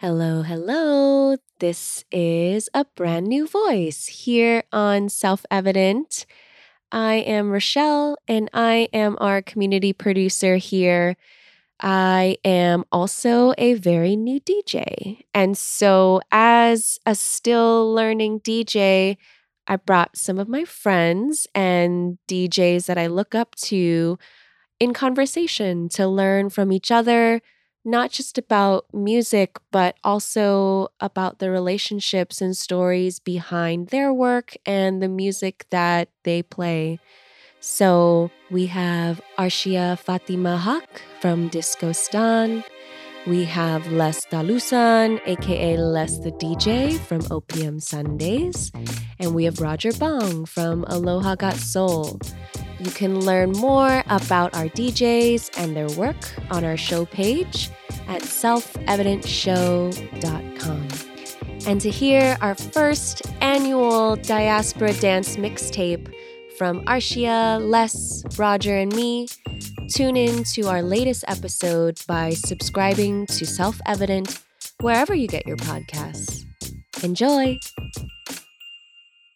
Hello, hello. This is a brand new voice here on Self Evident. I am Rochelle, and I am our community producer here. I am also a very new DJ. And so as a still learning DJ, I brought some of my friends and DJs that I look up to in conversation to learn from each other, not just about music, but also about the relationships and stories behind their work and the music that they play. So we have Arshia Fatima Haq from Disco Stan. We have Les Talusan, aka Les the DJ from OPM Sundays. And we have Roger Bong from Aloha Got Soul. You can learn more about our DJs and their work on our show page at selfevidentshow.com. And to hear our first annual Diaspora Dance Mixtape from Arshia, Les, Roger, and me, tune in to our latest episode by subscribing to Self Evident wherever you get your podcasts. Enjoy!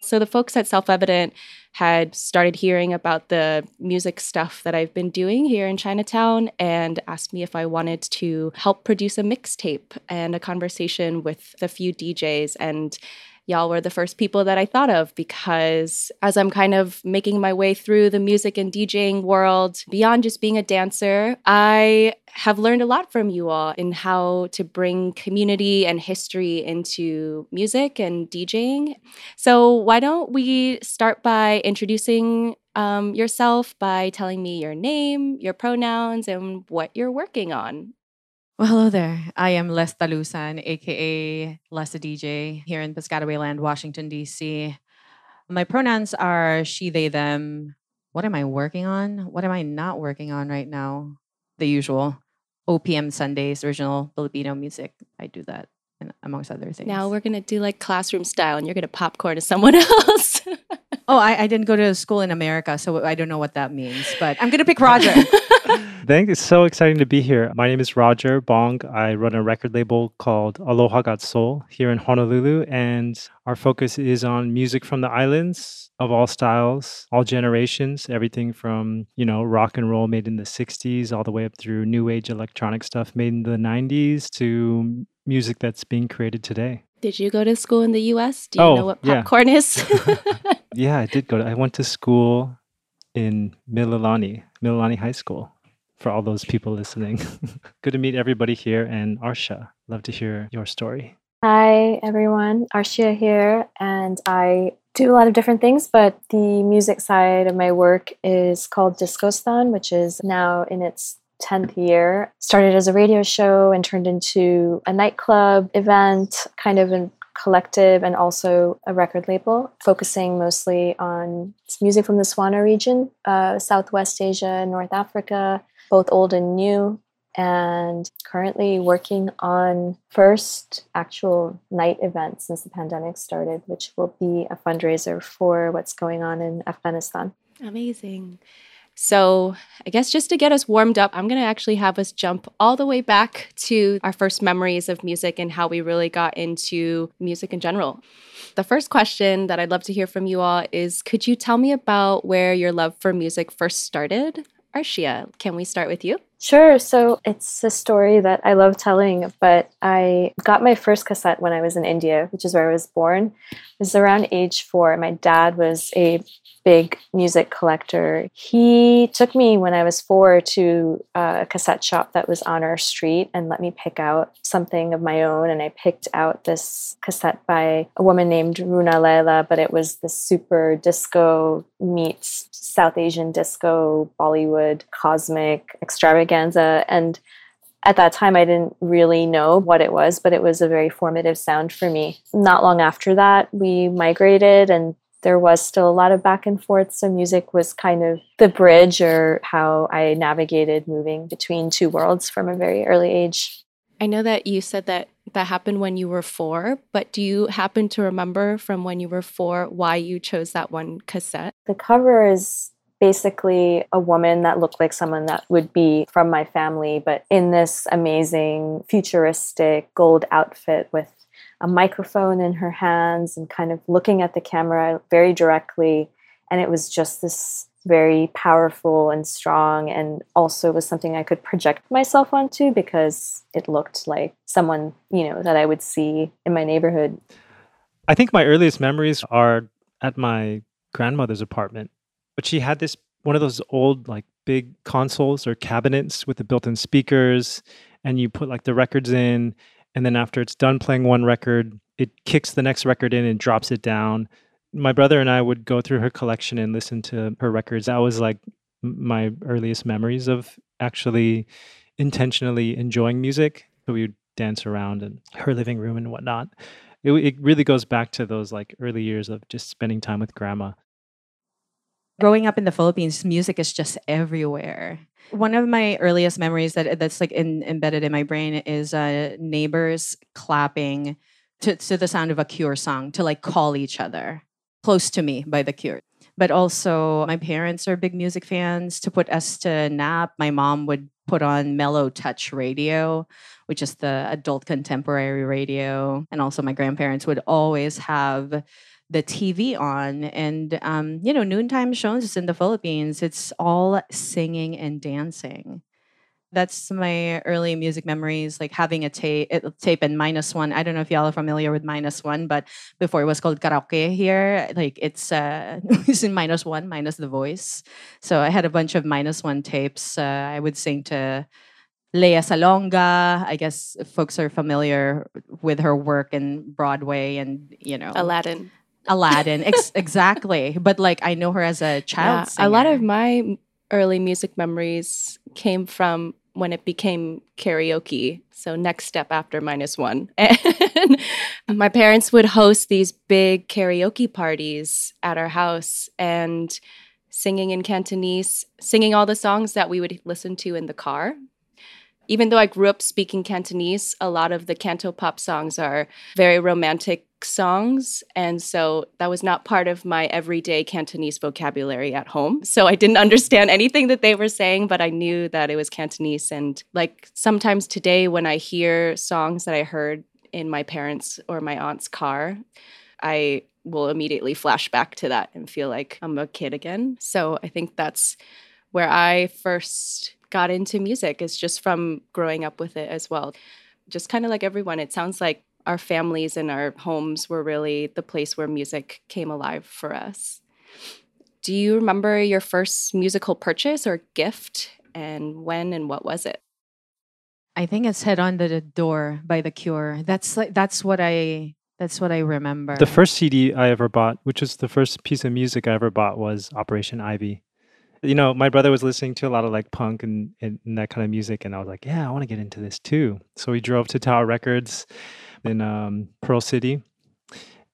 So the folks at Self Evident had started hearing about the music stuff that I've been doing here in Chinatown and asked me if I wanted to help produce a mixtape and a conversation with a few DJs. And y'all were the first people that I thought of because as I'm kind of making my way through the music and DJing world, beyond just being a dancer, I have learned a lot from you all in how to bring community and history into music and DJing. So why don't we start by introducing yourself by telling me your name, your pronouns, and what you're working on. Well, hello there. I am Les Talusan, a.k.a. Les the DJ, here in Piscataway Land, Washington, D.C. My pronouns are she, they, them. What am I working on? What am I not working on right now? The usual. OPM Sundays, original Filipino music. I do that, and amongst other things. Now we're going to do like classroom style, and you're going to popcorn to someone else. I didn't go to school in America, so I don't know what that means, but I'm going to pick Roger. Thanks. It's so exciting to be here. My name is Roger Bong. I run a record label called Aloha Got Soul here in Honolulu. And our focus is on music from the islands of all styles, all generations, everything from, rock and roll made in the 60s all the way up through new age electronic stuff made in the 90s to music that's being created today. Did you go to school in the U.S.? Do you know what popcorn is? Yeah, I did go. I went to school in Mililani High School. For all those people listening. Good to meet everybody here. And Arshia, love to hear your story. Hi, everyone. Arshia here. And I do a lot of different things, but the music side of my work is called Disco Stan, which is now in its 10th year. Started as a radio show and turned into a nightclub event, kind of a collective, and also a record label, focusing mostly on music from the Swana region, Southwest Asia, North Africa, both old and new, and currently working on first actual night event since the pandemic started, which will be a fundraiser for what's going on in Afghanistan. Amazing. So I guess just to get us warmed up, I'm going to actually have us jump all the way back to our first memories of music and how we really got into music in general. The first question that I'd love to hear from you all is, could you tell me about where your love for music first started? Arshia, can we start with you? Sure. So it's a story that I love telling, but I got my first cassette when I was in India, which is where I was born. I was around age 4. My dad was a big music collector. He took me when I was 4 to a cassette shop that was on our street and let me pick out something of my own. And I picked out this cassette by a woman named Runa Laila, but it was the super disco meets South Asian disco, Bollywood, cosmic extravaganza. And at that time, I didn't really know what it was, but it was a very formative sound for me. Not long after that, we migrated, and there was still a lot of back and forth, so music was kind of the bridge or how I navigated moving between two worlds from a very early age. I know that you said that happened when you were 4, but do you happen to remember from when you were 4 why you chose that one cassette? The cover is basically a woman that looked like someone that would be from my family, but in this amazing futuristic gold outfit with a microphone in her hands and kind of looking at the camera very directly. And it was just this very powerful and strong, and also was something I could project myself onto because it looked like someone, you know, that I would see in my neighborhood. I think my earliest memories are at my grandmother's apartment, but she had this one of those old like big consoles or cabinets with the built-in speakers, and you put like the records in, and then after it's done playing one record, it kicks the next record in and drops it down. My brother and I would go through her collection and listen to her records. That was like my earliest memories of actually intentionally enjoying music. So we would dance around in her living room and whatnot. It really goes back to those like early years of just spending time with grandma. Growing up in the Philippines, music is just everywhere. One of my earliest memories that's like embedded in my brain is neighbors clapping to the sound of a Cure song to like call each other. Close to Me by The Cure. But also, my parents are big music fans. To put us to nap, my mom would put on Mellow Touch Radio, which is the adult contemporary radio. And also, my grandparents would always have the TV on. And, noontime shows in the Philippines, it's all singing and dancing. That's my early music memories, like having a tape and Minus One. I don't know if y'all are familiar with Minus One, but before it was called karaoke here, like it's in Minus One, minus the voice. So I had a bunch of Minus One tapes. I would sing to Lea Salonga. I guess folks are familiar with her work in Broadway and, Aladdin. Exactly. But like I know her as a child singer. A lot of my early music memories came from when it became karaoke. So next step after Minus One. And my parents would host these big karaoke parties at our house and singing in Cantonese, singing all the songs that we would listen to in the car. Even though I grew up speaking Cantonese, a lot of the Canto pop songs are very romantic songs. And so that was not part of my everyday Cantonese vocabulary at home. So I didn't understand anything that they were saying, but I knew that it was Cantonese. And like sometimes today when I hear songs that I heard in my parents' or my aunt's car, I will immediately flash back to that and feel like I'm a kid again. So I think that's where I first got into music, is just from growing up with it as well. Just kind of like everyone, it sounds like our families and our homes were really the place where music came alive for us. Do you remember your first musical purchase or gift, and when and what was it? I think it's Head on the Door by The Cure. That's what I remember. The first CD I ever bought, which was the first piece of music I ever bought, was Operation Ivy. You know, my brother was listening to a lot of like punk and that kind of music. And I was like, yeah, I want to get into this too. So we drove to Tower Records in Pearl City.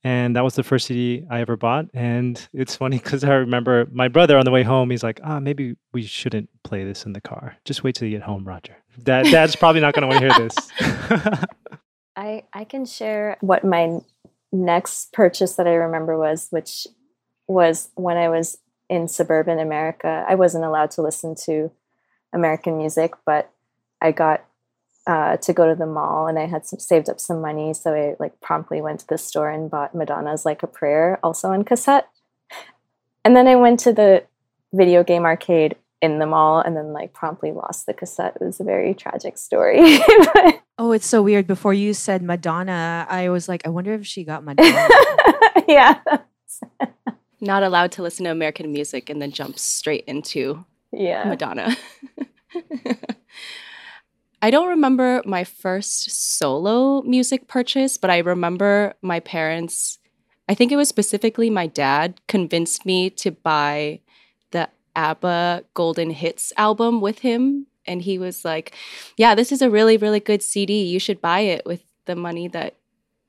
And that was the first CD I ever bought. And it's funny because I remember my brother on the way home, he's like, maybe we shouldn't play this in the car. Just wait till you get home, Roger. Dad's probably not going to want to hear this. I can share what my next purchase that I remember was, which was when I was in suburban America. I wasn't allowed to listen to American music, but I got to go to the mall, and I had saved up some money, so I like promptly went to the store and bought Madonna's Like a Prayer, also on cassette. And then I went to the video game arcade in the mall, and then like promptly lost the cassette. It was a very tragic story. Oh, it's so weird. Before you said Madonna, I was like, I wonder if she got Madonna. Yeah. Not allowed to listen to American music and then jump straight into Madonna. I don't remember my first solo music purchase, but I remember my parents, I think it was specifically my dad, convinced me to buy the ABBA Golden Hits album with him. And he was like, yeah, this is a really, really good CD. You should buy it with the money that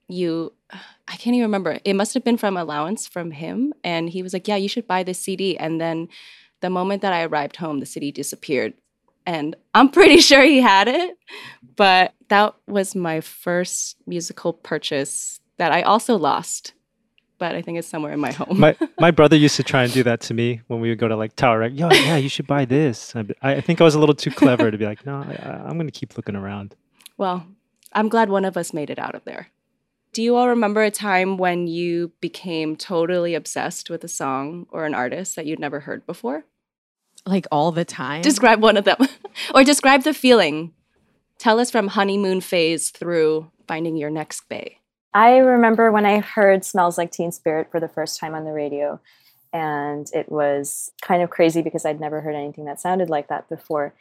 I can't even remember. It must have been from allowance from him. And he was like, yeah, you should buy this CD. And then the moment that I arrived home, the CD disappeared. And I'm pretty sure he had it. But that was my first musical purchase that I also lost. but I think it's somewhere in my home. My brother used to try and do that to me when we would go to like Tower Records. Yo, yeah, you should buy this. I think I was a little too clever to be like, no, I'm going to keep looking around. Well, I'm glad one of us made it out of there. Do you all remember a time when you became totally obsessed with a song or an artist that you'd never heard before? Like all the time? Describe one of them. Or describe the feeling. Tell us from honeymoon phase through finding your next bae. I remember when I heard Smells Like Teen Spirit for the first time on the radio. And it was kind of crazy because I'd never heard anything that sounded like that before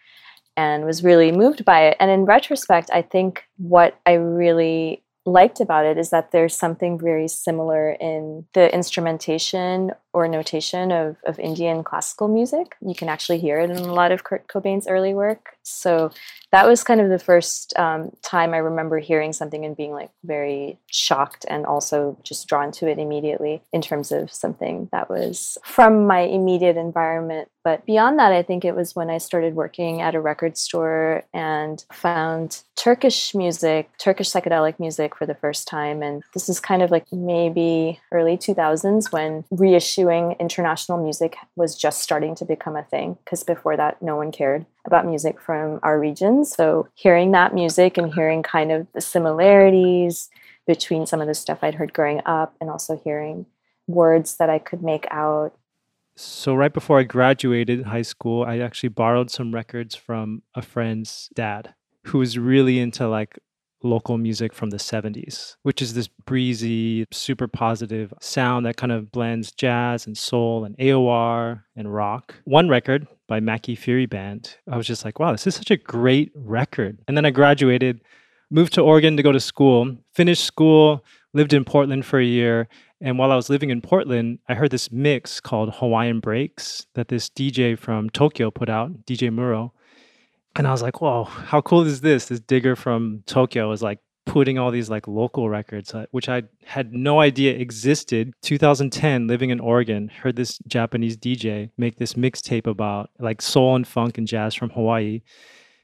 and was really moved by it. And in retrospect, I think what I really liked about it is that there's something very similar in the instrumentation or notation of Indian classical music. You can actually hear it in a lot of Kurt Cobain's early work. So that was kind of the first time I remember hearing something and being like very shocked and also just drawn to it immediately in terms of something that was from my immediate environment. But beyond that, I think it was when I started working at a record store and found Turkish music, Turkish psychedelic music for the first time. And this is kind of like maybe early 2000s when reissuing international music was just starting to become a thing, because before that, no one cared about music from our region. So hearing that music and hearing kind of the similarities between some of the stuff I'd heard growing up and also hearing words that I could make out. So right before I graduated high school, I actually borrowed some records from a friend's dad who was really into like local music from the 70s, which is this breezy, super positive sound that kind of blends jazz and soul and AOR and rock. One record by Mackey Feary Band, I was just like, wow, this is such a great record. And then I graduated, moved to Oregon to go to school, finished school, lived in Portland for a year. And while I was living in Portland, I heard this mix called Hawaiian Breaks that this DJ from Tokyo put out, DJ Muro. And I was like, whoa, how cool is this? This digger from Tokyo is like putting all these like local records, which I had no idea existed. 2010, living in Oregon, heard this Japanese DJ make this mixtape about like soul and funk and jazz from Hawaii.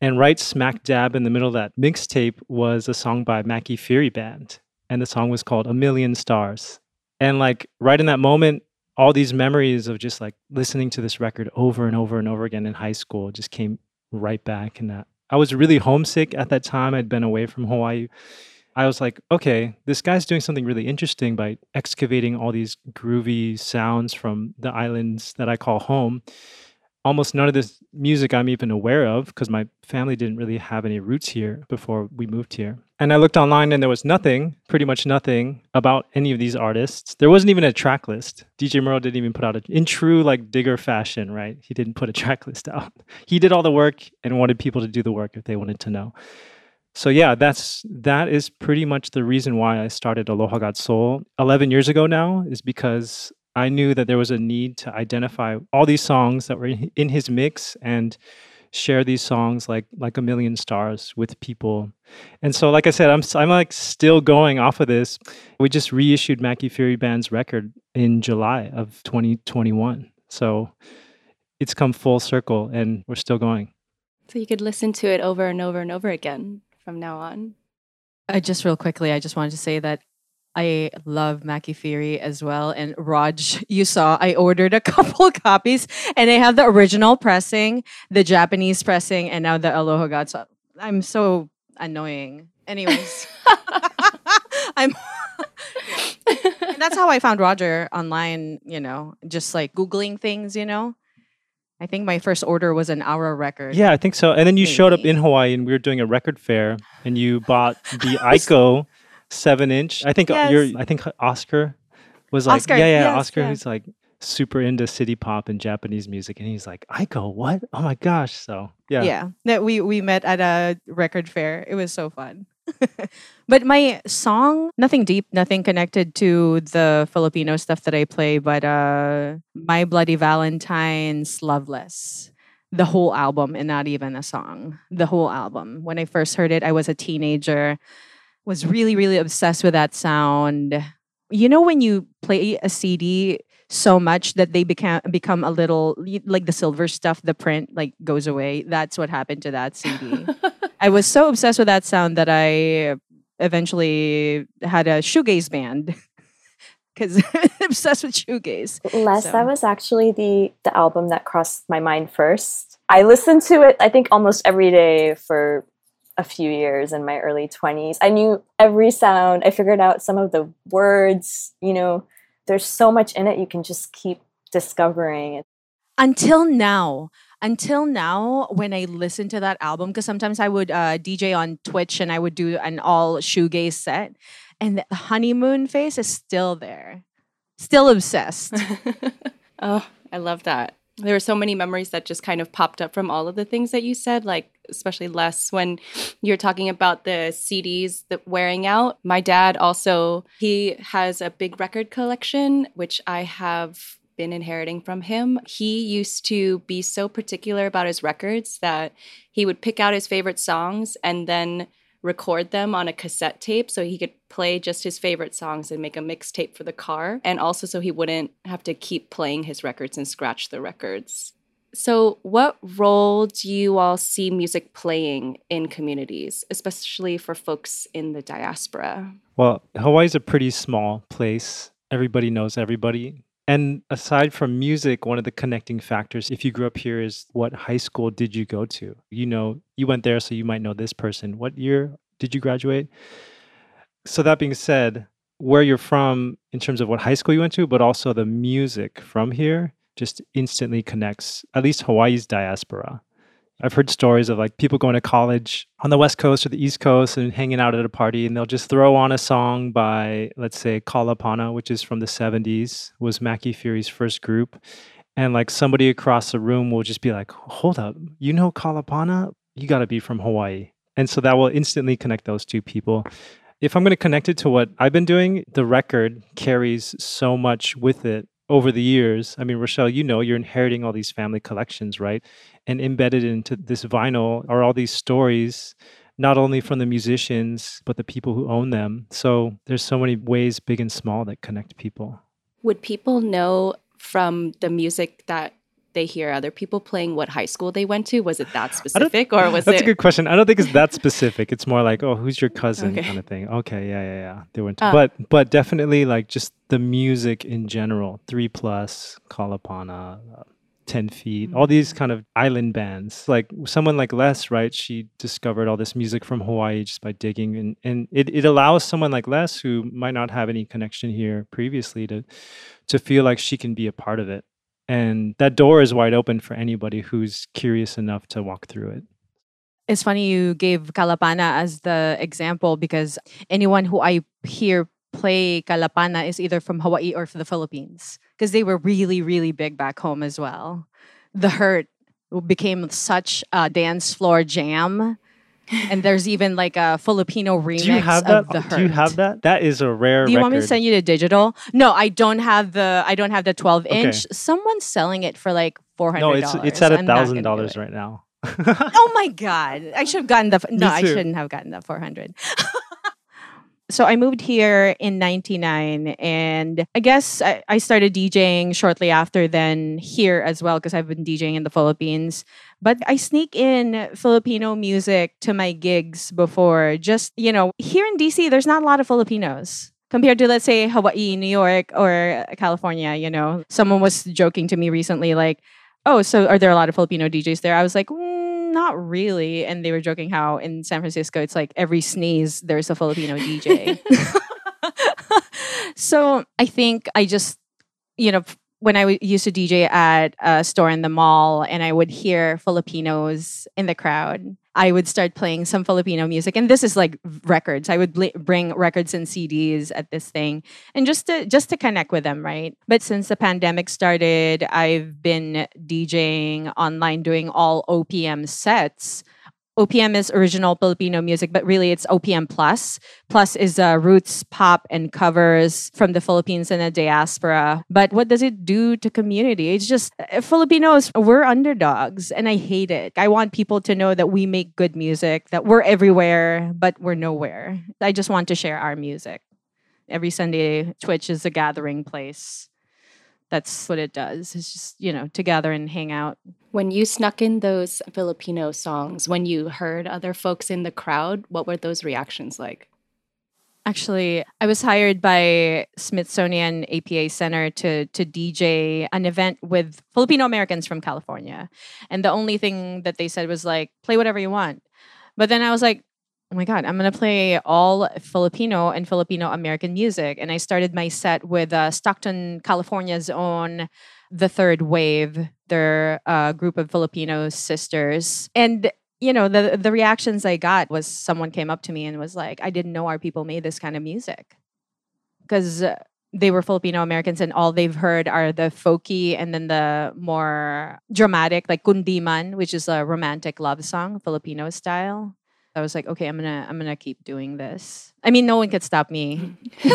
And right smack dab in the middle of that mixtape was a song by Mackey Feary Band. And the song was called A Million Stars. And like right in that moment, all these memories of just like listening to this record over and over and over again in high school just came right back. And I was really homesick at that time. I'd been away from Hawaii. I was like, okay, this guy's doing something really interesting by excavating all these groovy sounds from the islands that I call home. Almost none of this music I'm even aware of because my family didn't really have any roots here before we moved here. And I looked online and there was nothing, pretty much nothing about any of these artists. There wasn't even a track list. DJ Murrow didn't even put out in true like digger fashion, right? He didn't put a track list out. He did all the work and wanted people to do the work if they wanted to know. So yeah, that is pretty much the reason why I started Aloha Got Soul 11 years ago now, is because I knew that there was a need to identify all these songs that were in his mix and share these songs like A Million Stars with people. And so, like I said, I'm like still going off of this. We just reissued Mackey Feary Band's record in July of 2021. So it's come full circle and we're still going. So you could listen to it over and over and over again from now on. Just real quickly, I just wanted to say that I love Mackey Feary as well. And Raj, you saw, I ordered a couple copies and I have the original pressing, the Japanese pressing, and now the Aloha God. So I'm so annoying. Anyways, And that's how I found Roger online, you know, just like Googling things, you know. I think my first order was an Aura record. Yeah, I think so. And then you showed up in Hawaii and we were doing a record fair and you bought the Aiko 7-inch. I think yes. I think Oscar was like, Oscar, yes, Oscar, yeah. Who's like super into city pop and Japanese music, and he's like, Aiko, what? Oh my gosh! So yeah, that we met at a record fair. It was so fun. But my song, nothing deep, nothing connected to the Filipino stuff that I play, but My Bloody Valentine's, Loveless. The whole album, and not even a song. The whole album. When I first heard it, I was a teenager. Was really, really obsessed with that sound. You know when you play a CD so much that they become a little, like the silver stuff, the print like goes away? That's what happened to that CD. I was so obsessed with that sound that I eventually had a shoegaze band. because I'm obsessed with shoegaze. Les, so that was actually the album that crossed my mind first. I listened to it, I think, almost every day for a few years in my early 20s. I knew every sound. I figured out some of the words. You know, there's so much in it. You can just keep discovering it. Until now, when I listen to that album, because sometimes I would DJ on Twitch and I would do an all shoegaze set, and the honeymoon phase is still there. Still obsessed. Oh, I love that. There were so many memories that just kind of popped up from all of the things that you said, like especially Les, when you're talking about the CDs that wearing out. My dad also, he has a big record collection, which I have been inheriting from him. He used to be so particular about his records that he would pick out his favorite songs and then record them on a cassette tape so he could play just his favorite songs and make a mixtape for the car, and also so he wouldn't have to keep playing his records and scratch the records. So what role do you all see music playing in communities, especially for folks in the diaspora? Well, Hawaii's a pretty small place. Everybody knows everybody. And aside from music, one of the connecting factors, if you grew up here, is what high school did you go to? You know, you went there, so you might know this person. What year did you graduate? So that being said, where you're from in terms of what high school you went to, but also the music from here just instantly connects, at least Hawaii's diaspora. I've heard stories of like people going to college on the West Coast or the East Coast and hanging out at a party, and they'll just throw on a song by, let's say, Kalapana, which is from the 70s, was Mackey Feary's first group. And like somebody across the room will just be like, hold up, you know Kalapana? You got to be from Hawaii. And so that will instantly connect those two people. If I'm going to connect it to what I've been doing, the record carries so much with it. Over the years, I mean, Rochelle, you know, you're inheriting all these family collections, right? And embedded into this vinyl are all these stories, not only from the musicians, but the people who own them. So there's so many ways, big and small, that connect people. Would people know from the music that they hear other people playing what high school they went to? Was it that specific, or was that's it? That's a good question. I don't think it's that specific. It's more like, oh, who's your cousin, okay, kind of thing. Okay, yeah. They went to, but definitely like just the music in general. 3 Plus, Kalapana, 10 Feet, all these kind of island bands. Like someone like Les, right? She discovered all this music from Hawaii just by digging, and it allows someone like Les, who might not have any connection here previously, to feel like she can be a part of it. And that door is wide open for anybody who's curious enough to walk through it. It's funny you gave Kalapana as the example, because anyone who I hear play Kalapana is either from Hawaii or from the Philippines, because they were really, really big back home as well. The Hurt became such a dance floor jam. And there's even like a Filipino remix of The Hurt. Do you have that? That is a rare record. Do you want me to send you the digital? No, I don't have the 12-inch. Okay. Someone's selling it for like $400. No, it's at $1,000 right now. Oh my God. I should have gotten the... No, I shouldn't have gotten the $400. So I moved here in 1999, and I guess I started DJing shortly after then here as well, because I've been DJing in the Philippines. But I sneak in Filipino music to my gigs before. Just, you know, here in DC, there's not a lot of Filipinos compared to, let's say, Hawaii, New York, or California, you know. Someone was joking to me recently, like, oh, so are there a lot of Filipino DJs there? I was like, not really. And they were joking how in San Francisco, it's like every sneeze, there's a Filipino DJ. So I think I just, you know, when I used to DJ at a store in the mall and I would hear Filipinos in the crowd, I would start playing some Filipino music. And this is like records. I would bring records and CDs at this thing, and just to connect with them, right? But since the pandemic started, I've been DJing online, doing all OPM sets. OPM is original Filipino music, but really it's OPM Plus. Plus is roots, pop, and covers from the Philippines and the diaspora. But what does it do to community? It's just, Filipinos, we're underdogs, and I hate it. I want people to know that we make good music, that we're everywhere, but we're nowhere. I just want to share our music. Every Sunday, Twitch is a gathering place. That's what it does. It's just, you know, to gather and hang out. When you snuck in those Filipino songs, when you heard other folks in the crowd, what were those reactions like? Actually, I was hired by Smithsonian APA Center to DJ an event with Filipino Americans from California. And the only thing that they said was like, play whatever you want. But then I was like, oh my God, I'm going to play all Filipino and Filipino American music. And I started my set with Stockton, California's own The Third Wave. They're a group of Filipino sisters. And you know, the reactions I got was someone came up to me and was like, I didn't know our people made this kind of music. Because they were Filipino Americans and all they've heard are the folky and then the more dramatic, like Kundiman, which is a romantic love song, Filipino style. I was like, okay, I'm gonna keep doing this. I mean, no one could stop me. Good.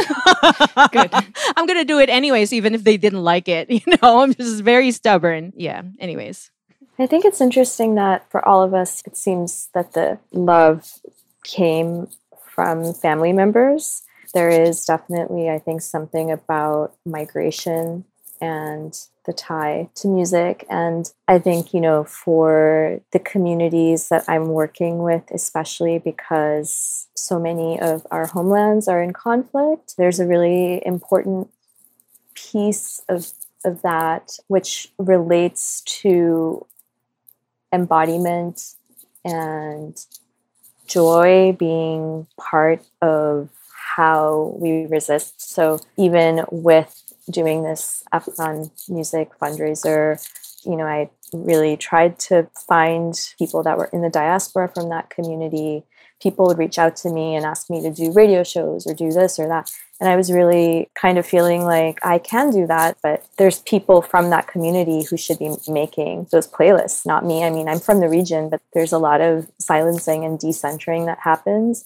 I'm gonna do it anyways, even if they didn't like it. You know, I'm just very stubborn. Yeah, anyways. I think it's interesting that for all of us, it seems that the love came from family members. There is definitely, I think, something about migration and the tie to music. And I think, you know, for the communities that I'm working with, especially because so many of our homelands are in conflict, there's a really important piece of that which relates to embodiment and joy being part of how we resist. So even with doing this Afghan music fundraiser, you know, I really tried to find people that were in the diaspora from that community. People would reach out to me and ask me to do radio shows or do this or that. And I was really kind of feeling like I can do that, but there's people from that community who should be making those playlists, not me. I mean, I'm from the region, but there's a lot of silencing and decentering that happens.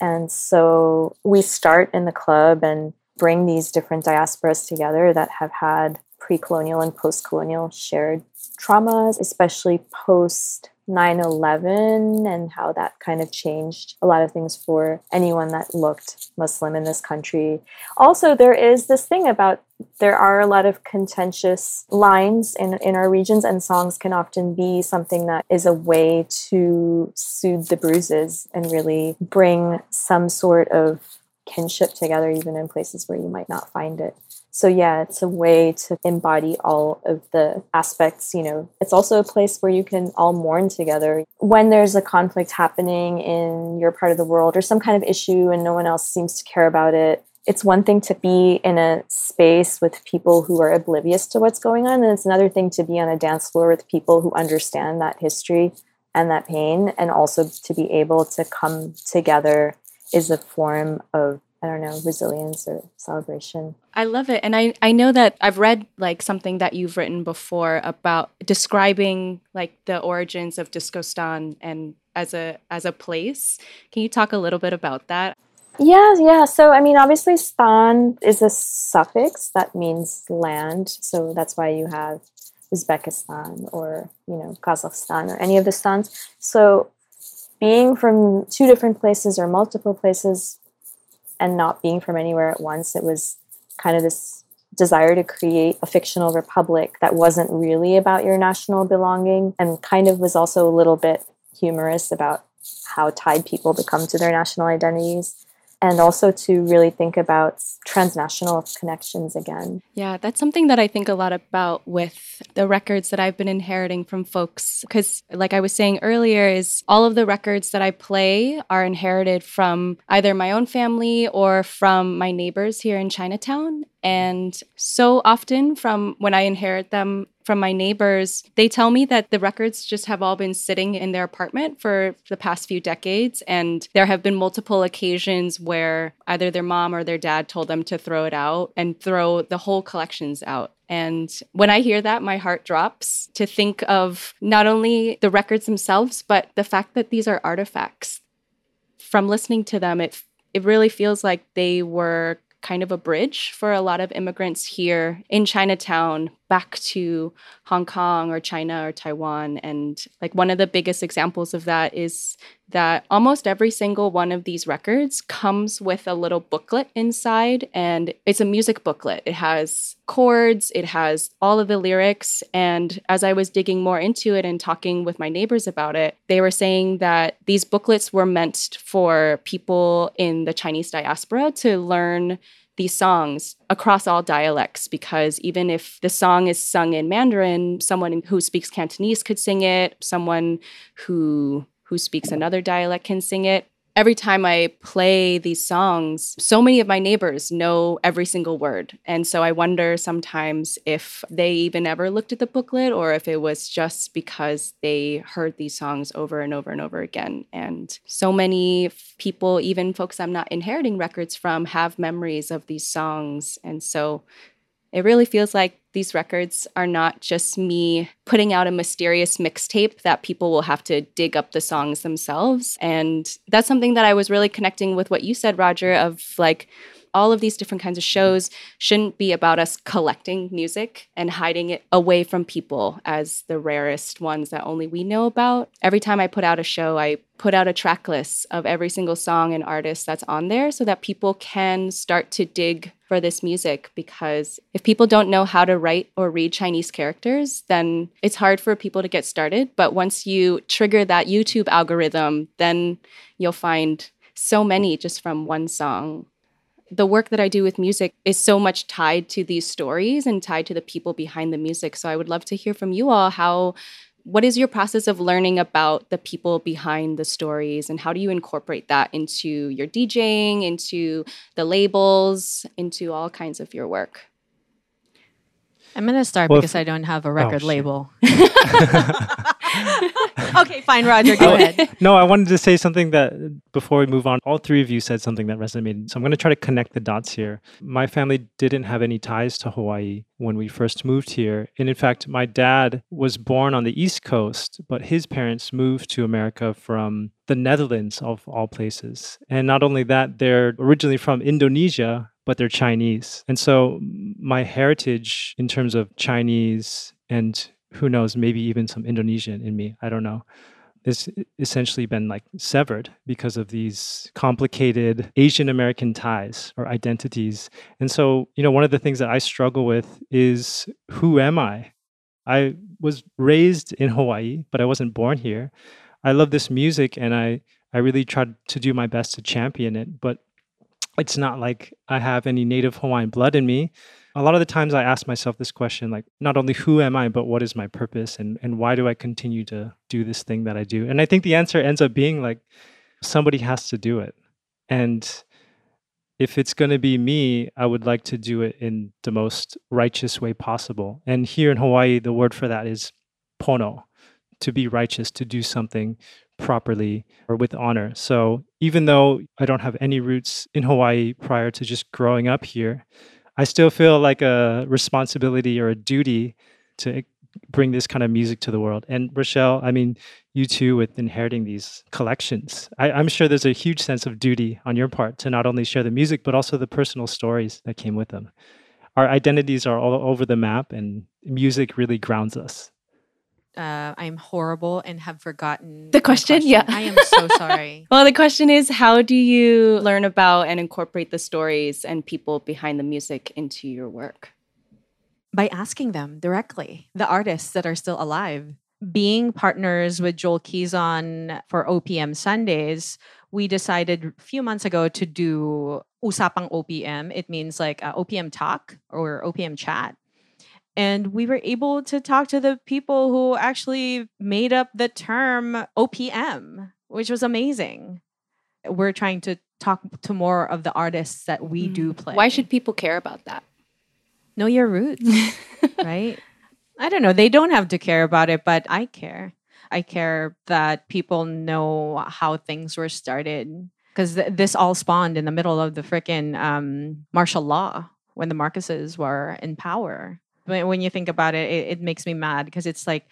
And so we start in the club and bring these different diasporas together that have had pre-colonial and post-colonial shared traumas, especially post 9/11, and how that kind of changed a lot of things for anyone that looked Muslim in this country. Also, there is this thing about there are a lot of contentious lines in our regions, and songs can often be something that is a way to soothe the bruises and really bring some sort of kinship together, even in places where you might not find it. So yeah, it's a way to embody all of the aspects, you know. It's also a place where you can all mourn together. When there's a conflict happening in your part of the world or some kind of issue and no one else seems to care about it, it's one thing to be in a space with people who are oblivious to what's going on, and it's another thing to be on a dance floor with people who understand that history and that pain, and also to be able to come together is a form of, I don't know, resilience or celebration. I love it. And I know that I've read like something that you've written before about describing like the origins of Disco Stan and as a place. Can you talk a little bit about that? Yeah. So, I mean, obviously Stan is a suffix that means land. So that's why you have Uzbekistan or, you know, Kazakhstan or any of the stans. So being from two different places or multiple places and not being from anywhere at once, it was kind of this desire to create a fictional republic that wasn't really about your national belonging, and kind of was also a little bit humorous about how tied people become to their national identities, and also to really think about transnational connections again. Yeah, that's something that I think a lot about with the records that I've been inheriting from folks, because like I was saying earlier, is all of the records that I play are inherited from either my own family or from my neighbors here in Chinatown. And so often from when I inherit them from my neighbors, they tell me that the records just have all been sitting in their apartment for the past few decades. And there have been multiple occasions where either their mom or their dad told them to throw it out and throw the whole collections out. And when I hear that, my heart drops to think of not only the records themselves, but the fact that these are artifacts. From listening to them, it really feels like they were kind of a bridge for a lot of immigrants here in Chinatown back to Hong Kong or China or Taiwan. And like one of the biggest examples of that is that almost every single one of these records comes with a little booklet inside, and it's a music booklet. It has chords, it has all of the lyrics. And as I was digging more into it and talking with my neighbors about it, they were saying that these booklets were meant for people in the Chinese diaspora to learn these songs across all dialects, because even if the song is sung in Mandarin, someone who speaks Cantonese could sing it, someone who speaks another dialect can sing it. Every time I play these songs, so many of my neighbors know every single word. And so I wonder sometimes if they even ever looked at the booklet, or if it was just because they heard these songs over and over and over again. And so many people, even folks I'm not inheriting records from, have memories of these songs. And so it really feels like these records are not just me putting out a mysterious mixtape that people will have to dig up the songs themselves. And that's something that I was really connecting with what you said, Roger, of like all of these different kinds of shows shouldn't be about us collecting music and hiding it away from people as the rarest ones that only we know about. Every time I put out a show, I put out a track list of every single song and artist that's on there so that people can start to dig for this music, because if people don't know how to write or read Chinese characters, then it's hard for people to get started. But once you trigger that YouTube algorithm, then you'll find so many just from one song. The work that I do with music is so much tied to these stories and tied to the people behind the music. So I would love to hear from you all what is your process of learning about the people behind the stories, and how do you incorporate that into your DJing, into the labels, into all kinds of your work? I'm going to start because I don't have a record label. Okay, fine, Roger, go ahead. No, I wanted to say something that before we move on, all three of you said something that resonated. So I'm going to try to connect the dots here. My family didn't have any ties to Hawaii when we first moved here. And in fact, my dad was born on the East Coast, but his parents moved to America from the Netherlands, of all places. And not only that, they're originally from Indonesia, but they're Chinese. And so my heritage in terms of Chinese and who knows, maybe even some Indonesian in me, I don't know, has essentially been like severed because of these complicated Asian American ties or identities. And so, one of the things that I struggle with is, who am I? I was raised in Hawaii, but I wasn't born here. I love this music, and I really tried to do my best to champion it, but it's not like I have any native Hawaiian blood in me. A lot of the times I ask myself this question, like, not only who am I, but what is my purpose, and why do I continue to do this thing that I do? And I think the answer ends up being like, somebody has to do it. And if it's going to be me, I would like to do it in the most righteous way possible. And here in Hawaii, the word for that is pono, to be righteous, to do something properly or with honor. So even though I don't have any roots in Hawaii prior to just growing up here, I still feel like a responsibility or a duty to bring this kind of music to the world. And Rochelle, I mean, you too, with inheriting these collections, I'm sure there's a huge sense of duty on your part to not only share the music, but also the personal stories that came with them. Our identities are all over the map, and music really grounds us. I'm horrible and have forgotten the question. Yeah. I am so sorry. Well, the question is, how do you learn about and incorporate the stories and people behind the music into your work? By asking them directly, the artists that are still alive. Being partners with Joel Quezon for OPM Sundays, we decided a few months ago to do Usapang OPM. It means like OPM talk or OPM chat. And we were able to talk to the people who actually made up the term OPM, which was amazing. We're trying to talk to more of the artists that we do play. Why should people care about that? Know your roots, right? I don't know. They don't have to care about it, but I care. I care that people know how things were started, because this all spawned in the middle of the frickin' martial law when the Marcoses were in power. When you think about it, it makes me mad, because it's like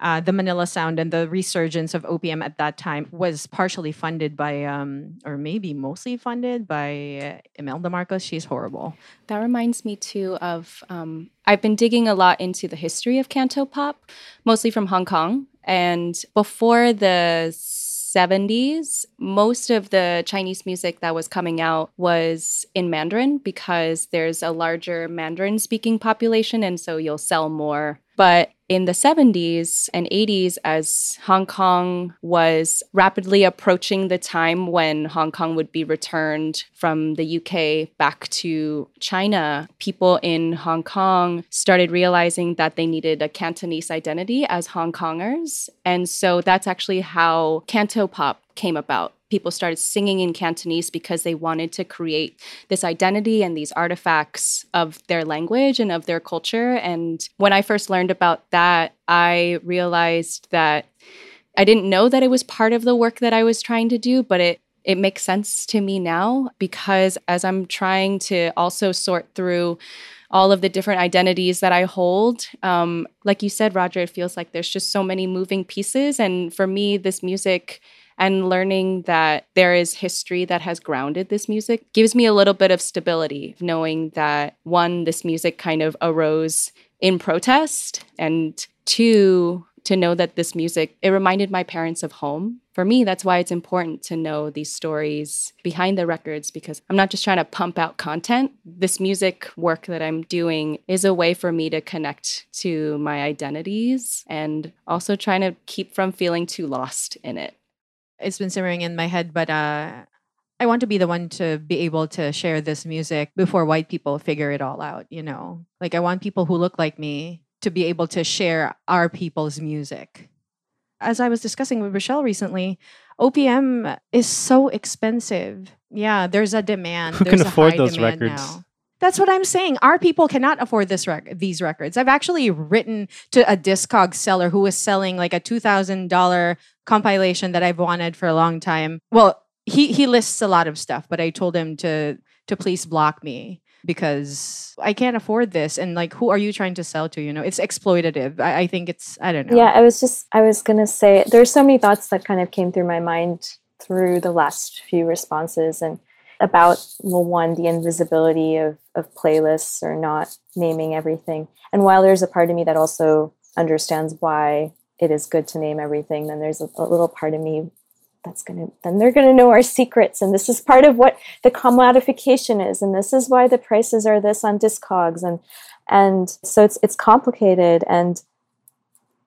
the Manila Sound and the resurgence of OPM at that time was partially funded by, or maybe mostly funded by Imelda Marcos. She's horrible. That reminds me too of, I've been digging a lot into the history of Cantopop, mostly from Hong Kong. And before the 70s, most of the Chinese music that was coming out was in Mandarin because there's a larger Mandarin-speaking population, and so you'll sell more. But in the 70s and 80s, as Hong Kong was rapidly approaching the time when Hong Kong would be returned from the UK back to China, people in Hong Kong started realizing that they needed a Cantonese identity as Hong Kongers. And so that's actually how Cantopop came about. People started singing in Cantonese because they wanted to create this identity and these artifacts of their language and of their culture. And when I first learned about that, I realized that I didn't know that it was part of the work that I was trying to do, but it makes sense to me now because as I'm trying to also sort through all of the different identities that I hold. Like you said, Roger, it feels like there's just so many moving pieces. And for me, this music and learning that there is history that has grounded this music gives me a little bit of stability, knowing that, one, this music kind of arose in protest, and two, to know that this music, it reminded my parents of home. For me, that's why it's important to know these stories behind the records, because I'm not just trying to pump out content. This music work that I'm doing is a way for me to connect to my identities and also trying to keep from feeling too lost in it. It's been simmering in my head, but I want to be the one to be able to share this music before white people figure it all out, you know? Like, I want people who look like me to be able to share our people's music. As I was discussing with Rochelle recently, OPM is so expensive. Yeah, there's a demand. Who can afford those records now? That's what I'm saying. Our people cannot afford these records. I've actually written to a Discog seller who was selling like a $2,000 compilation that I've wanted for a long time. Well, he lists a lot of stuff, but I told him to please block me because I can't afford this. And like, who are you trying to sell to? You know, it's exploitative. I think it's, I don't know. Yeah, I was going to say, there's so many thoughts that kind of came through my mind through the last few responses and about, well, one, the invisibility of playlists or not naming everything. And while there's a part of me that also understands why it is good to name everything, then there's a little part of me that's then they're going to know our secrets. And this is part of what the commodification is. And this is why the prices are this on Discogs. And so it's complicated. And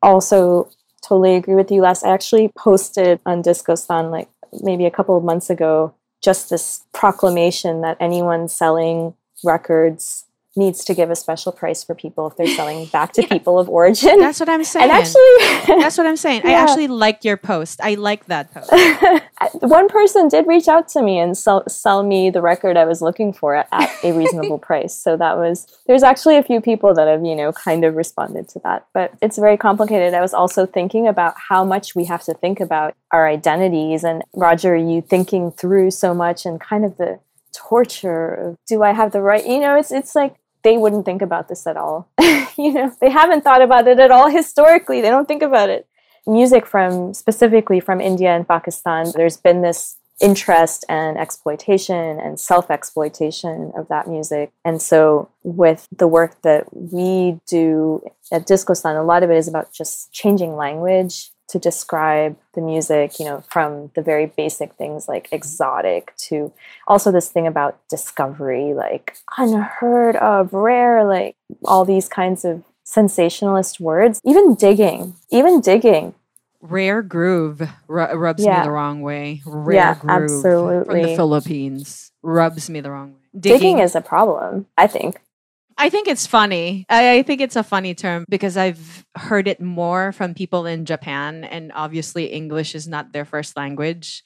also totally agree with you, Les. I actually posted on Disco Stan like maybe a couple of months ago, just this proclamation that anyone selling records needs to give a special price for people if they're selling back to people of origin. That's what I'm saying. And actually, that's what I'm saying. Yeah. I actually liked your post. I like that post. One person did reach out to me and sell me the record I was looking for at a reasonable price. So there's actually a few people that have, you know, kind of responded to that. But it's very complicated. I was also thinking about how much we have to think about our identities. And Roger, you thinking through so much and kind of the torture of, do I have the right? You know, it's like they wouldn't think about this at all. You know, they haven't thought about it at all historically. They don't think about it. Music specifically from India and Pakistan, there's been this interest and exploitation and self-exploitation of that music. And so with the work that we do at Disco Stan, a lot of it is about just changing language to describe the music, you know, from the very basic things like exotic to also this thing about discovery, like unheard of, rare, like all these kinds of sensationalist words, even digging. Rare groove rubs me the wrong way. Rare groove absolutely. From the Philippines rubs me the wrong way. Digging is a problem, I think. I think it's funny. I think it's a funny term because I've heard it more from people in Japan, and obviously English is not their first language.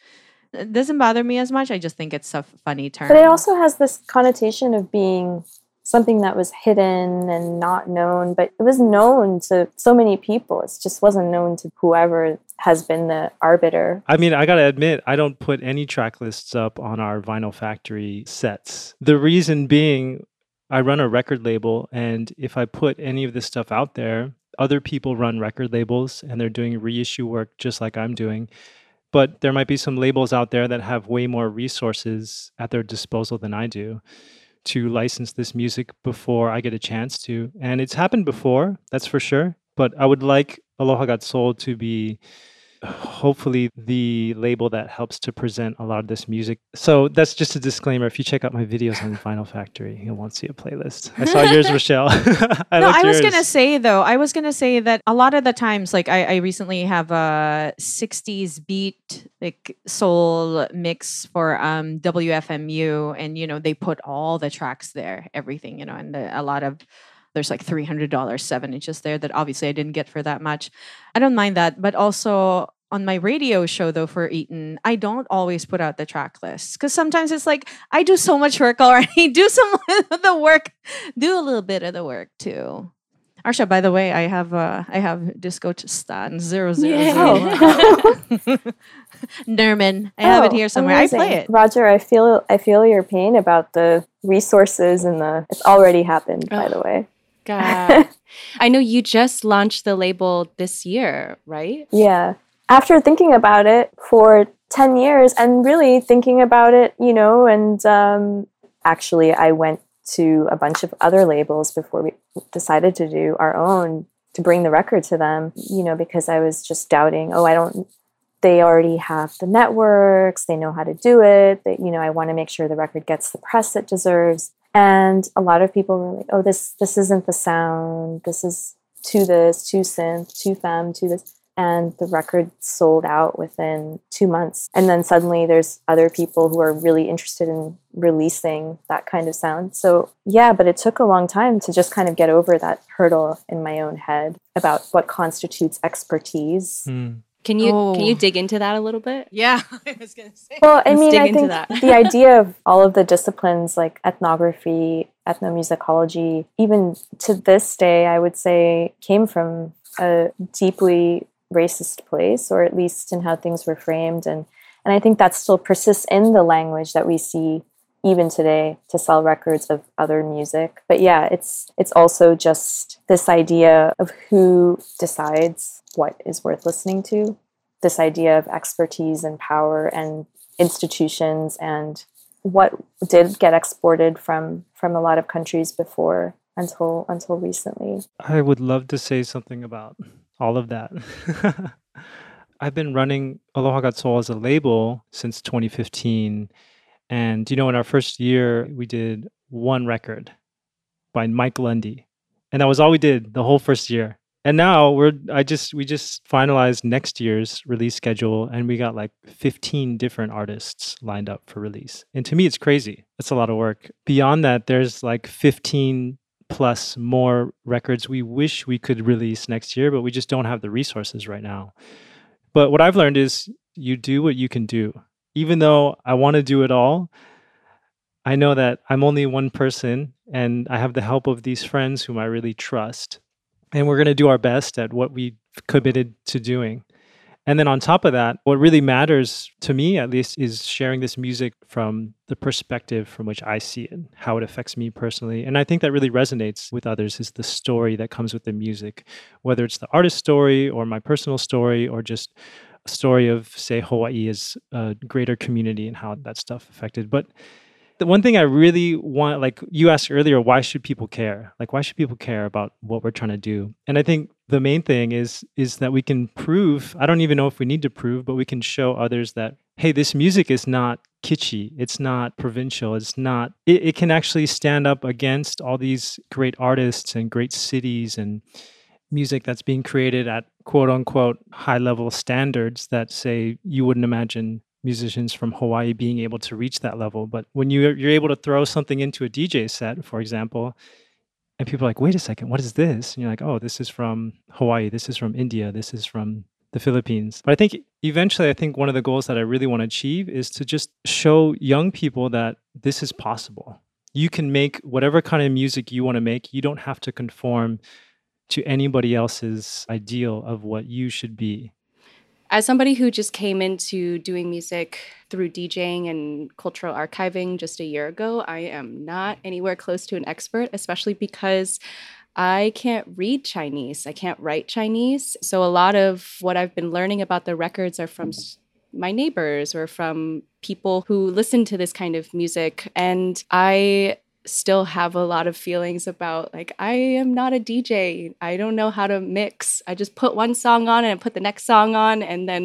It doesn't bother me as much. I just think it's a funny term. But it also has this connotation of being something that was hidden and not known, but it was known to so many people. It just wasn't known to whoever has been the arbiter. I mean, I gotta admit, I don't put any track lists up on our Vinyl Factory sets. The reason being, I run a record label, and if I put any of this stuff out there, other people run record labels and they're doing reissue work just like I'm doing. But there might be some labels out there that have way more resources at their disposal than I do to license this music before I get a chance to. And it's happened before, that's for sure. But I would like Aloha Got Soul to be hopefully the label that helps to present a lot of this music. So that's just a disclaimer. If you check out my videos on Vinyl Factory, you won't see a playlist. I saw yours, Rochelle. I was going to say that a lot of the times, like I recently have a 60s beat, like soul mix for WFMU. And, you know, they put all the tracks there, everything, you know, and a lot of, there's like $300 7 inches there that obviously I didn't get for that much. I don't mind that. But also on my radio show, though, for Eaton, I don't always put out the track list because sometimes it's like I do so much work already. Do some of the work. Do a little bit of the work, too. Arshia, by the way, I have Disco Stan 000. Nerman. I have it here somewhere. Amazing. I play it. Roger, I feel your pain about the resources and the. It's already happened, by the way. God. I know you just launched the label this year, right? Yeah. After thinking about it for 10 years and really thinking about it, you know, and actually I went to a bunch of other labels before we decided to do our own, to bring the record to them, you know, because I was just doubting, they already have the networks, they know how to do it, that, you know, I want to make sure the record gets the press it deserves. And a lot of people were like, oh, this isn't the sound. This is too this, too synth, too femme, too this. And the record sold out within 2 months. And then suddenly there's other people who are really interested in releasing that kind of sound. So yeah, but it took a long time to just kind of get over that hurdle in my own head about what constitutes expertise. Mm. Can you dig into that a little bit? Yeah, I was going to say. Well, I mean, I think the idea of all of the disciplines like ethnography, ethnomusicology, even to this day, I would say came from a deeply racist place, or at least in how things were framed. And I think that still persists in the language that we see even today to sell records of other music. But yeah, it's also just this idea of who decides what is worth listening to, this idea of expertise and power and institutions and what did get exported from a lot of countries before until recently. I would love to say something about all of that. I've been running Aloha Got Soul as a label since 2015. And, you know, in our first year, we did one record by Mike Lundy. And that was all we did the whole first year. And now we just finalized next year's release schedule, and we got like 15 different artists lined up for release. And to me, it's crazy. It's a lot of work. Beyond that, there's like 15 plus more records we wish we could release next year, but we just don't have the resources right now. But what I've learned is you do what you can do. Even though I want to do it all, I know that I'm only one person, and I have the help of these friends whom I really trust. And we're going to do our best at what we've committed to doing. And then on top of that, what really matters to me, at least, is sharing this music from the perspective from which I see it, how it affects me personally. And I think that really resonates with others is the story that comes with the music, whether it's the artist's story or my personal story or just a story of, say, Hawaii as a greater community and how that stuff affected. But the one thing I really want, like you asked earlier, why should people care? Like, why should people care about what we're trying to do? And I think the main thing is that we can prove, I don't even know if we need to prove, but we can show others that, hey, this music is not kitschy. It's not provincial. It can actually stand up against all these great artists and great cities and music that's being created at quote unquote high level standards that say you wouldn't imagine musicians from Hawaii being able to reach that level. But when you're able to throw something into a DJ set, for example, and people are like, wait a second, what is this? And you're like, oh, this is from Hawaii. This is from India. This is from the Philippines. But I think eventually, one of the goals that I really want to achieve is to just show young people that this is possible. You can make whatever kind of music you want to make. You don't have to conform to anybody else's ideal of what you should be. As somebody who just came into doing music through DJing and cultural archiving just a year ago, I am not anywhere close to an expert, especially because I can't read Chinese. I can't write Chinese. So a lot of what I've been learning about the records are from my neighbors or from people who listen to this kind of music. And I still have a lot of feelings about, like, I am not a DJ. I don't know how to mix. I just put one song on and I put the next song on. And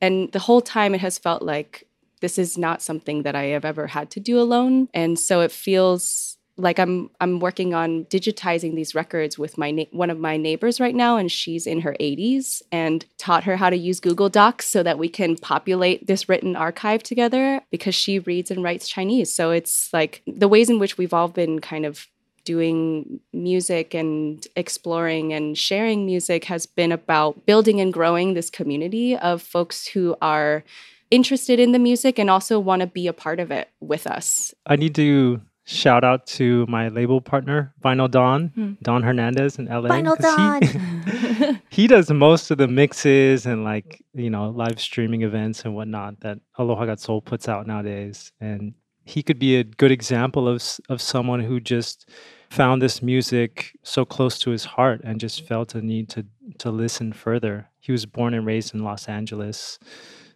the whole time it has felt like this is not something that I have ever had to do alone. And so it feels like I'm working on digitizing these records with my one of my neighbors right now, and she's in her 80s, and taught her how to use Google Docs so that we can populate this written archive together, because she reads and writes Chinese. So it's like the ways in which we've all been kind of doing music and exploring and sharing music has been about building and growing this community of folks who are interested in the music and also want to be a part of it with us. I need to shout out to my label partner, Vinyl Don, Don Hernandez in LA. Vinyl Don! He does most of the mixes and, like, you know, live streaming events and whatnot that Aloha Got Soul puts out nowadays. And he could be a good example of someone who just found this music so close to his heart and just felt a need to listen further. He was born and raised in Los Angeles,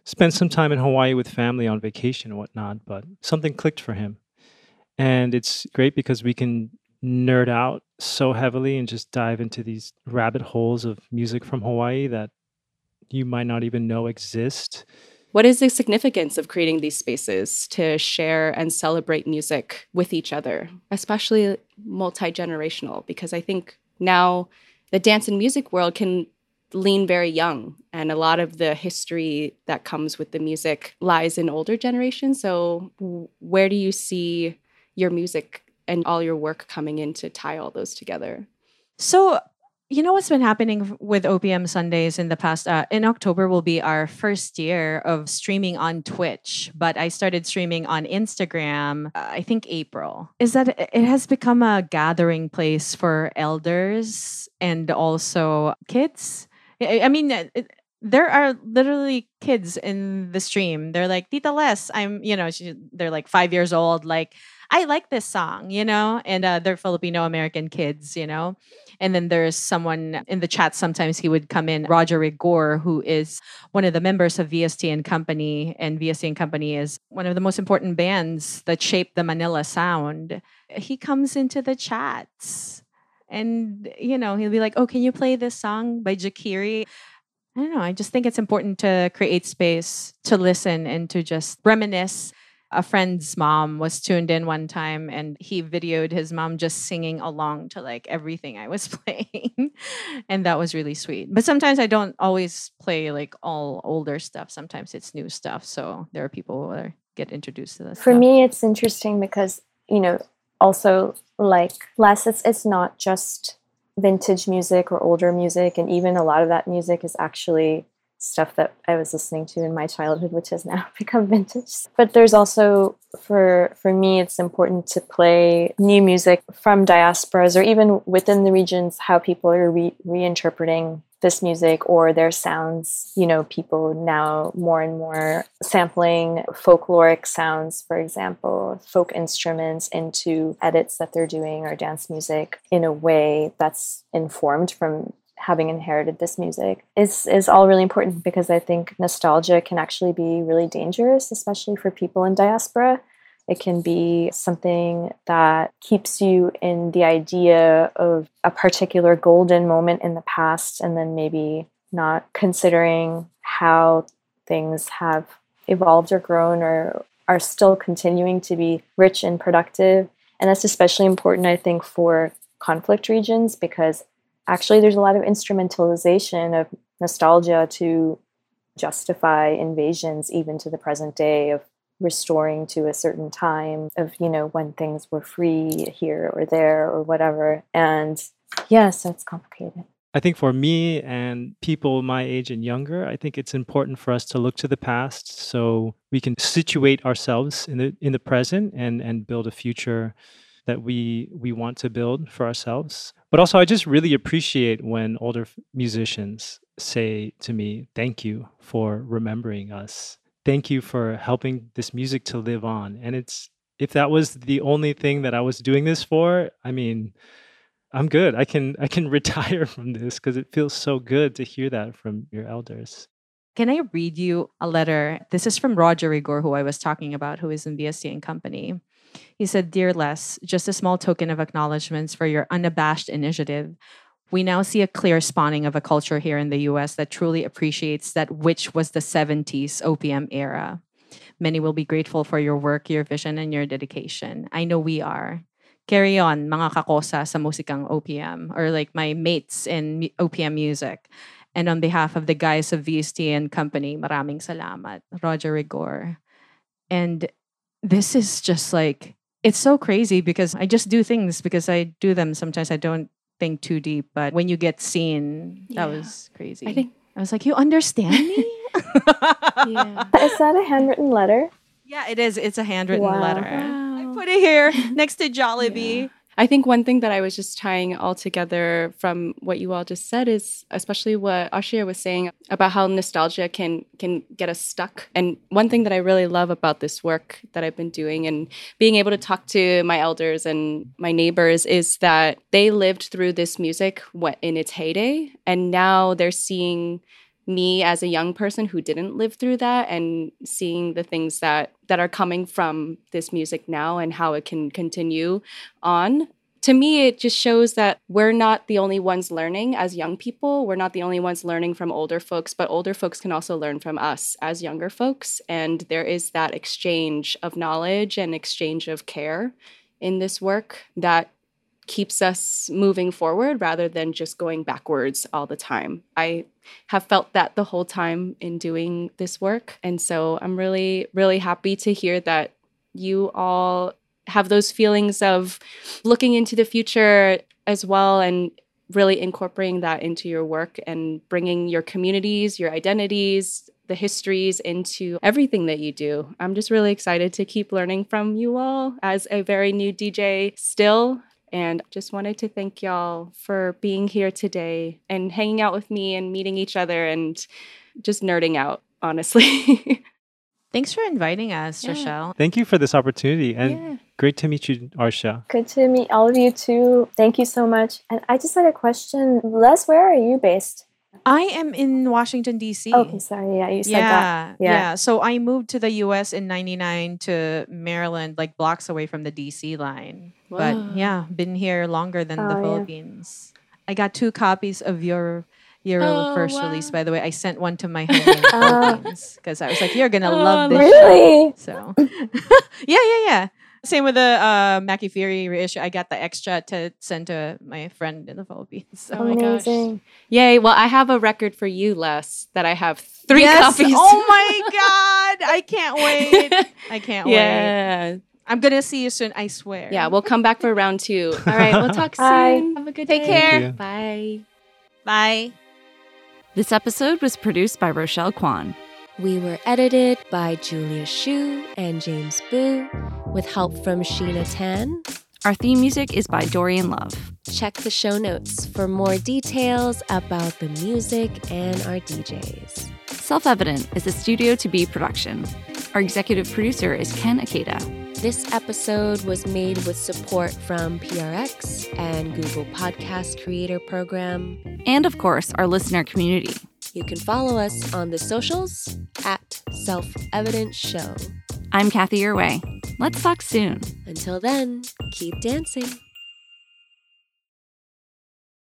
spent some time in Hawaii with family on vacation and whatnot, but something clicked for him. And it's great because we can nerd out so heavily and just dive into these rabbit holes of music from Hawaii that you might not even know exist. What is the significance of creating these spaces to share and celebrate music with each other, especially multi-generational? Because I think now the dance and music world can lean very young, and a lot of the history that comes with the music lies in older generations. So where do you see your music and all your work coming in to tie all those together? So, you know, what's been happening with OPM Sundays in the past, in October will be our first year of streaming on Twitch, but I started streaming on Instagram, I think April, is that it has become a gathering place for elders and also kids. I mean, there are literally kids in the stream. They're like, Tita Les, I'm, you know, they're like 5 years old, like, I like this song, you know, and they're Filipino-American kids, you know. And then there's someone in the chat, sometimes he would come in, Roger Rigor, who is one of the members of VST and Company. And VST and Company is one of the most important bands that shaped the Manila sound. He comes into the chats and, you know, he'll be like, oh, can you play this song by Jakiri? I don't know. I just think it's important to create space to listen and to just reminisce. A friend's mom was tuned in one time and he videoed his mom just singing along to, like, everything I was playing. And that was really sweet. But sometimes I don't always play, like, all older stuff. Sometimes it's new stuff. So there are people who get introduced to this. For me, it's interesting because, you know, also, like, Les, it's not just vintage music or older music. And even a lot of that music is actually stuff that I was listening to in my childhood, which has now become vintage. But there's also, for me, it's important to play new music from diasporas or even within the regions, how people are reinterpreting this music or their sounds. You know, people now more and more sampling folkloric sounds, for example, folk instruments into edits that they're doing or dance music in a way that's informed from having inherited this music is all really important, because I think nostalgia can actually be really dangerous, especially for people in diaspora. It can be something that keeps you in the idea of a particular golden moment in the past, and then maybe not considering how things have evolved or grown or are still continuing to be rich and productive. And that's especially important, I think, for conflict regions, because actually, there's a lot of instrumentalization of nostalgia to justify invasions, even to the present day, of restoring to a certain time of, you know, when things were free here or there or whatever. And yeah, so it's complicated. I think for me and people my age and younger, I think it's important for us to look to the past so we can situate ourselves in the present and build a future that we want to build for ourselves. But also, I just really appreciate when older musicians say to me, thank you for remembering us. Thank you for helping this music to live on. And if that was the only thing that I was doing this for, I mean, I'm good. I can retire from this because it feels so good to hear that from your elders. Can I read you a letter? This is from Roger Rigor, who I was talking about, who is in VST and Company. He said, "Dear Les, just a small token of acknowledgments for your unabashed initiative. We now see a clear spawning of a culture here in the U.S. that truly appreciates that which was the 70s OPM era. Many will be grateful for your work, your vision, and your dedication. I know we are. Carry on, mga kakosa sa musikang OPM," or like my mates in OPM music. "And on behalf of the guys of VST and Company, maraming salamat. Roger Rigor." And this is just like, it's so crazy because I just do things because I do them. Sometimes I don't think too deep, but when you get seen, yeah. That was crazy. I was like, you understand me? Yeah. Is that a handwritten letter? Yeah, it is. It's a handwritten letter. Wow. I put it here next to Jollibee. Yeah. I think one thing that I was just tying all together from what you all just said is especially what Arshia was saying about how nostalgia can get us stuck. And one thing that I really love about this work that I've been doing and being able to talk to my elders and my neighbors is that they lived through this music in its heyday. And now they're seeing me as a young person who didn't live through that and seeing the things that are coming from this music now and how it can continue on. To me, it just shows that we're not the only ones learning as young people. We're not the only ones learning from older folks, but older folks can also learn from us as younger folks. And there is that exchange of knowledge and exchange of care in this work that keeps us moving forward rather than just going backwards all the time. I have felt that the whole time in doing this work. And so I'm really, really happy to hear that you all have those feelings of looking into the future as well and really incorporating that into your work and bringing your communities, your identities, the histories into everything that you do. I'm just really excited to keep learning from you all as a very new DJ still. And just wanted to thank y'all for being here today and hanging out with me and meeting each other and just nerding out, honestly. Thanks for inviting us, yeah. Rochelle. Thank you for this opportunity. And Great to meet you, Arshia. Good to meet all of you too. Thank you so much. And I just had a question. Les, where are you based? I am in Washington, D.C. Okay, sorry. Yeah, you said that. Yeah. So I moved to the U.S. in 1999 to Maryland, like blocks away from the D.C. line. Whoa. But been here longer than the Philippines. Yeah. I got 2 copies of your first release, by the way. I sent one to my home because I was like, you're going to love this. Really? So, yeah. Same with the Mackey Feary reissue. I got the extra to send to my friend in the Philippines. So. Oh my gosh. Yay. Well, I have a record for you, Les, that I have 3 copies. Oh my God. I can't wait. I can't wait. I'm going to see you soon. I swear. Yeah. We'll come back for round 2. All right. We'll talk soon. Have a good day. Take care. Bye. Bye. This episode was produced by Rochelle Kwan. We were edited by Julia Hsu and James Boo, with help from Sheena Tan. Our theme music is by Dorian Love. Check the show notes for more details about the music and our DJs. Self Evident is a Studio To Be production. Our executive producer is Ken Akeda. This episode was made with support from PRX and Google Podcast Creator Program. And of course, our listener community. You can follow us on the socials at Self Evident Show. I'm Kathy Irway. Let's talk soon. Until then, keep dancing.